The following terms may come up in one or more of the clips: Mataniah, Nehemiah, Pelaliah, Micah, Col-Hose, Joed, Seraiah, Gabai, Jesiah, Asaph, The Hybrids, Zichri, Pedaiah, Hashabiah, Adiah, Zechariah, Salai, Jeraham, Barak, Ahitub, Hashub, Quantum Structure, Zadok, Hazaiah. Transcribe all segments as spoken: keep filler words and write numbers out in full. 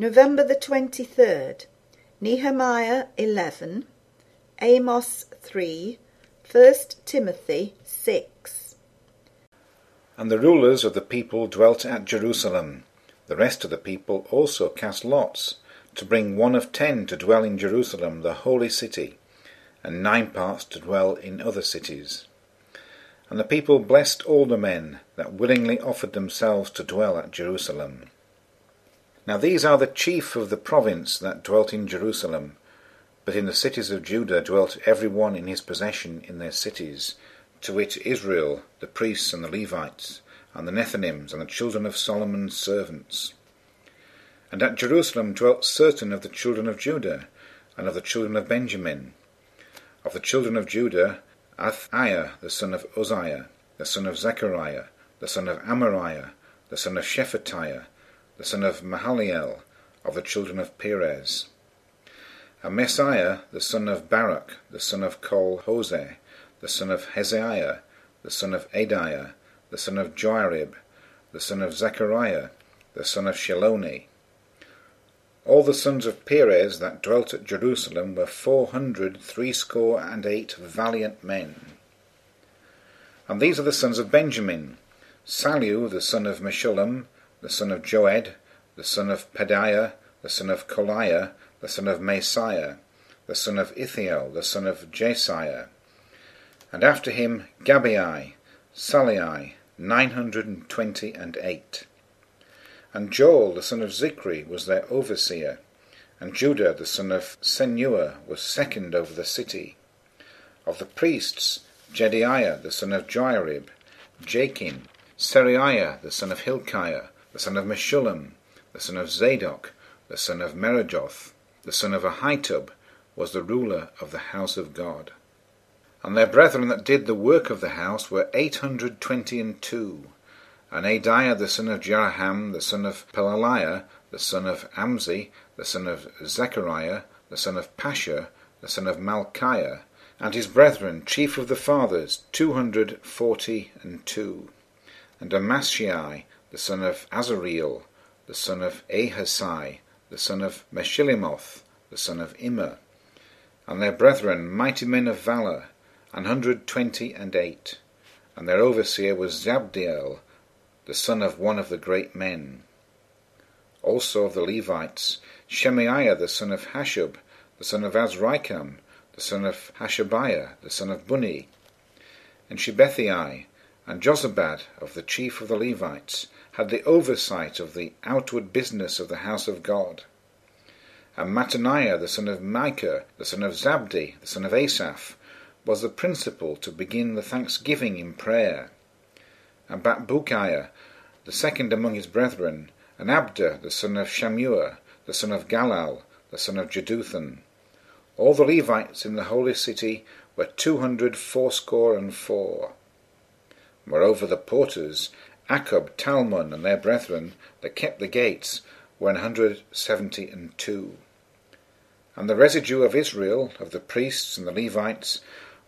November the twenty-third, Nehemiah eleven, Amos three, First Timothy six. And the rulers of the people dwelt at Jerusalem. The rest of the people also cast lots, to bring one of ten to dwell in Jerusalem, the holy city, and nine parts to dwell in other cities. And the people blessed all the men that willingly offered themselves to dwell at Jerusalem. Now these are the chief of the province that dwelt in Jerusalem, but in the cities of Judah dwelt every one in his possession in their cities, to wit Israel, the priests and the Levites, and the Nethinims, and the children of Solomon's servants. And at Jerusalem dwelt certain of the children of Judah, and of the children of Benjamin. Of the children of Judah, Athaiah, the son of Uzziah, the son of Zechariah, the son of Amariah, the son of Shephatiah, the son of Mahaliel, of the children of Perez. And Messiah, the son of Barak, the son of Col-Hose, the son of Hazaiah, the son of Adiah, the son of Joarib, the son of Zechariah, the son of Sheloni. All the sons of Perez that dwelt at Jerusalem were four hundred threescore and eight valiant men. And these are the sons of Benjamin, Salu the son of Meshulam, the son of Joed, the son of Pedaiah, the son of Coliah, the son of Messiah, the son of Ithiel, the son of Jesiah. And after him Gabai, Salai, nine hundred and twenty and eight. And Joel the son of Zichri was their overseer, and Judah the son of Senua was second over the city. Of the priests, Jediah the son of Joarib, Jakin, Seraiah the son of Hilkiah, the son of Meshulam, the son of Zadok, the son of Meredoth, the son of Ahitub, was the ruler of the house of God. And their brethren that did the work of the house were eight hundred twenty and two. And Adiah the son of Jeraham, the son of Pelaliah, the son of Amzi, the son of Zechariah, the son of Pasha, the son of Malchiah, and his brethren, chief of the fathers, two hundred forty and two. And Amashai, the son of Azareel, the son of Ahasai, the son of Meshillemoth, the son of Immer, and their brethren, mighty men of valour, an hundred twenty and eight, and their overseer was Zabdiel, the son of one of the great men. Also of the Levites, Shemaiah the son of Hashub, the son of Azrikam, the son of Hashabiah, the son of Bunni, and Shephatiah, and Jozabad of the chief of the Levites, had the oversight of the outward business of the house of God. And Mataniah the son of Micah, the son of Zabdi, the son of Asaph, was the principal to begin the thanksgiving in prayer. And Bakbukiah, the second among his brethren, and Abda, the son of Shammua, the son of Galal, the son of Jeduthun. All the Levites in the holy city were two hundred fourscore and four. Moreover the porters, Akub, Talmon, and their brethren, that kept the gates, were an hundred seventy and two. And the residue of Israel, of the priests and the Levites,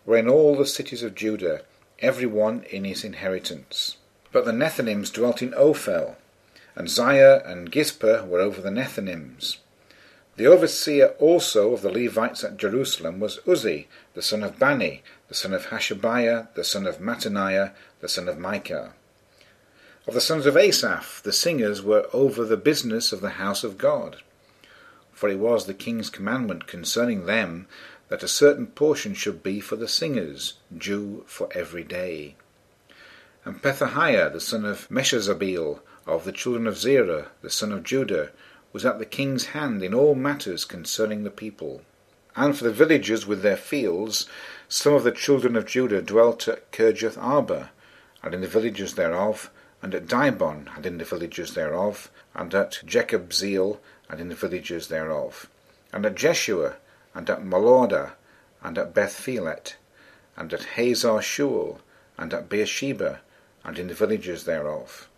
were in all the cities of Judah, every one in his inheritance. But the Nethinims dwelt in Ophel, and Ziah and Gizpah were over the Nethinims. The overseer also of the Levites at Jerusalem was Uzzi, the son of Bani, the son of Hashabiah, the son of Mataniah, the son of Micah. Of the sons of Asaph, the singers were over the business of the house of God. For it was the king's commandment concerning them that a certain portion should be for the singers, due for every day. And Pedaiah, the son of Meshezabeel, of the children of Zerah, the son of Judah, was at the king's hand in all matters concerning the people. And for the villages with their fields, some of the children of Judah dwelt at Kirjath Arba, and in the villages thereof, and at Dibon, and in the villages thereof, and at Jekabzeel, and in the villages thereof, and at Jeshua, and at Molorda, and at Bethphilet, and at Hazar Shul, and at Beersheba, and in the villages thereof,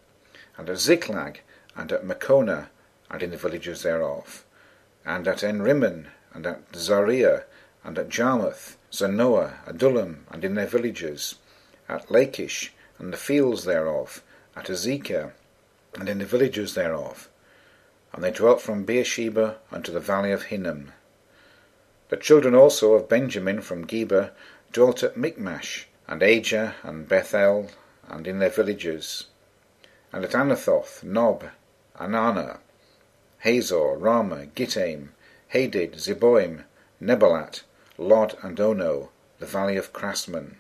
and at Ziklag, and at Makona, and in the villages thereof, and at Enrimmon, and at Zaria, and at Jarmuth, Zanoah, Adullam, and in their villages, at Lachish, and the fields thereof, at Azekah, and in the villages thereof, and they dwelt from Beersheba unto the valley of Hinnom. The children also of Benjamin from Geba dwelt at Michmash, and Aja, and Bethel, and in their villages, and at Anathoth, Nob, Anana, Hazor, Ramah, Gittaim, Hadid, Zeboim, Nebalat, Lod, and Ono, the valley of craftsmen.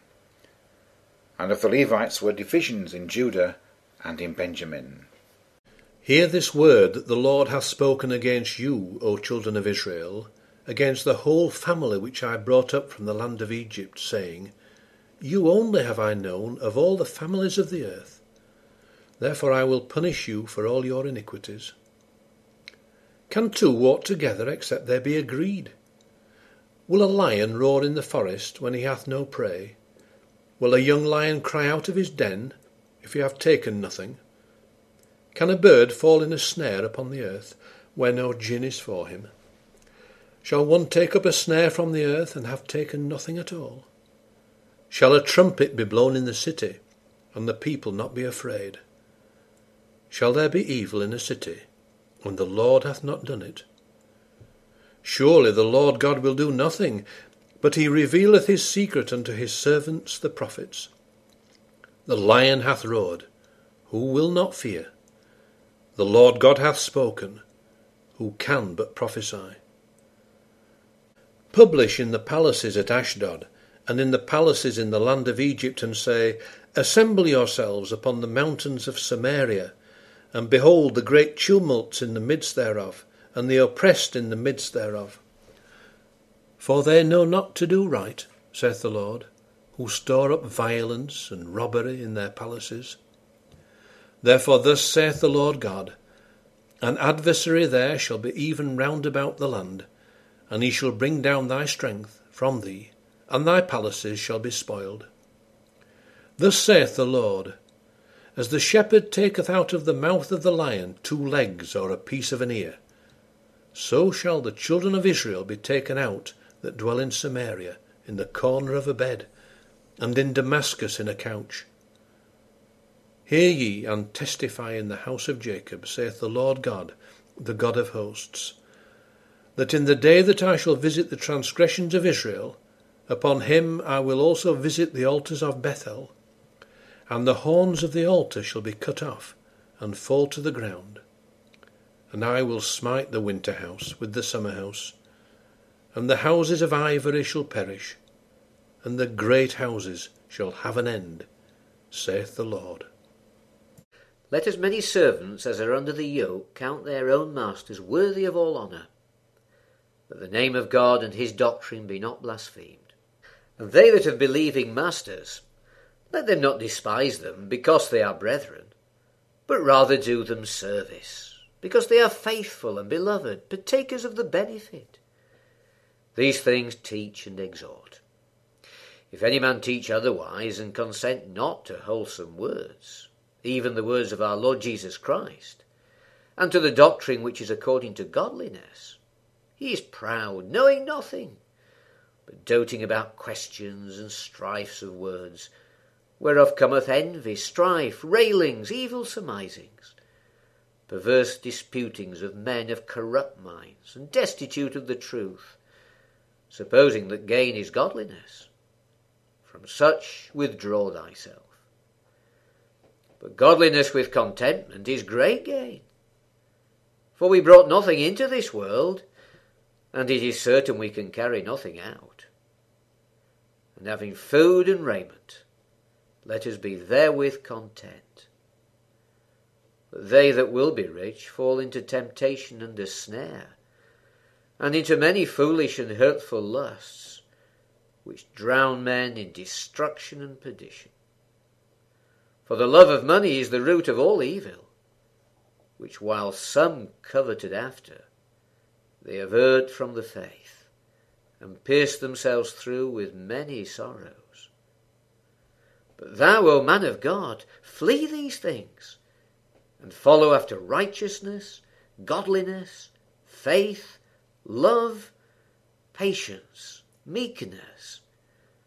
And of the Levites were divisions in Judah and in Benjamin. Hear this word that the Lord hath spoken against you, O children of Israel, against the whole family which I brought up from the land of Egypt, saying, You only have I known of all the families of the earth. Therefore I will punish you for all your iniquities. Can two walk together except they be agreed? Will a lion roar in the forest when he hath no prey? Will a young lion cry out of his den if he have taken nothing? Can a bird fall in a snare upon the earth where no gin is for him? Shall one take up a snare from the earth and have taken nothing at all? Shall a trumpet be blown in the city, and the people not be afraid? Shall there be evil in a city, when the Lord hath not done it? Surely the Lord God will do nothing, but he revealeth his secret unto his servants the prophets. The lion hath roared, who will not fear? The Lord God hath spoken, who can but prophesy? Publish in the palaces at Ashdod, and in the palaces in the land of Egypt, and say, Assemble yourselves upon the mountains of Samaria, and behold the great tumults in the midst thereof, and the oppressed in the midst thereof. For they know not to do right, saith the Lord, who store up violence and robbery in their palaces. Therefore thus saith the Lord God, An adversary there shall be even round about the land, and he shall bring down thy strength from thee, and thy palaces shall be spoiled. Thus saith the Lord, As the shepherd taketh out of the mouth of the lion two legs or a piece of an ear, so shall the children of Israel be taken out that dwell in Samaria, in the corner of a bed, and in Damascus in a couch. Hear ye, and testify in the house of Jacob, saith the Lord God, the God of hosts, that in the day that I shall visit the transgressions of Israel, upon him I will also visit the altars of Bethel, and the horns of the altar shall be cut off, and fall to the ground. And I will smite the winter house with the summer house, and the houses of ivory shall perish, and the great houses shall have an end, saith the Lord. Let as many servants as are under the yoke count their own masters worthy of all honour, that the name of God and his doctrine be not blasphemed. And they that have believing masters, let them not despise them, because they are brethren, but rather do them service, because they are faithful and beloved, partakers of the benefit. These things teach and exhort. If any man teach otherwise, and consent not to wholesome words, even the words of our Lord Jesus Christ, and to the doctrine which is according to godliness, he is proud, knowing nothing, but doting about questions and strifes of words, whereof cometh envy, strife, railings, evil surmisings, perverse disputings of men of corrupt minds, and destitute of the truth, supposing that gain is godliness. From such withdraw thyself. But godliness with contentment is great gain. For we brought nothing into this world, and it is certain we can carry nothing out. And having food and raiment, let us be therewith content. But they that will be rich fall into temptation and a snare, and into many foolish and hurtful lusts, which drown men in destruction and perdition. For the love of money is the root of all evil, which while some coveted after, they avert from the faith, and pierce themselves through with many sorrows. But thou, O man of God, flee these things, and follow after righteousness, godliness, faith, love, patience, meekness.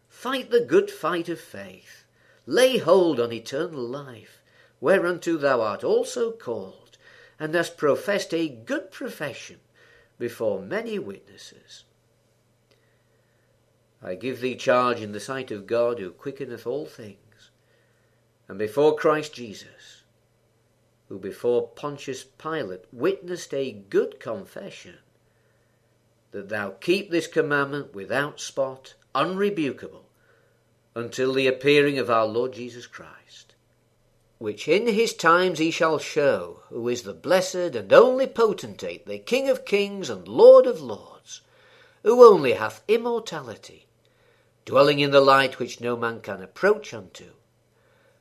Fight the good fight of faith, lay hold on eternal life, whereunto thou art also called, and has professed a good profession before many witnesses. I give thee charge in the sight of God, who quickeneth all things, and before Christ Jesus, who before Pontius Pilate witnessed a good confession, that thou keep this commandment without spot, unrebukable, until the appearing of our Lord Jesus Christ, which in his times he shall show, who is the blessed and only potentate, the King of kings and Lord of lords, who only hath immortality, dwelling in the light which no man can approach unto,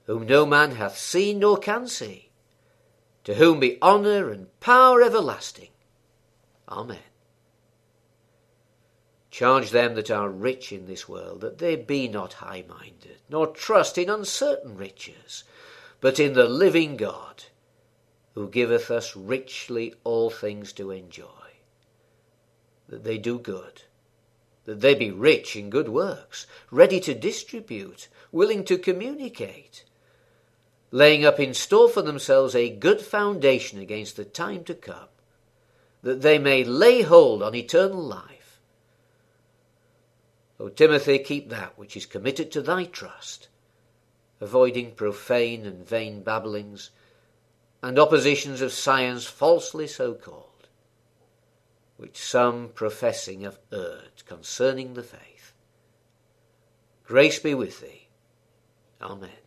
whom no man hath seen nor can see, to whom be honour and power everlasting. Amen. Charge them that are rich in this world, that they be not high-minded, nor trust in uncertain riches, but in the living God, who giveth us richly all things to enjoy. That they do good, that they be rich in good works, ready to distribute, willing to communicate, laying up in store for themselves a good foundation against the time to come, that they may lay hold on eternal life. O Timothy, keep that which is committed to thy trust, avoiding profane and vain babblings, and oppositions of science falsely so called, which some professing have erred concerning the faith. Grace be with thee. Amen.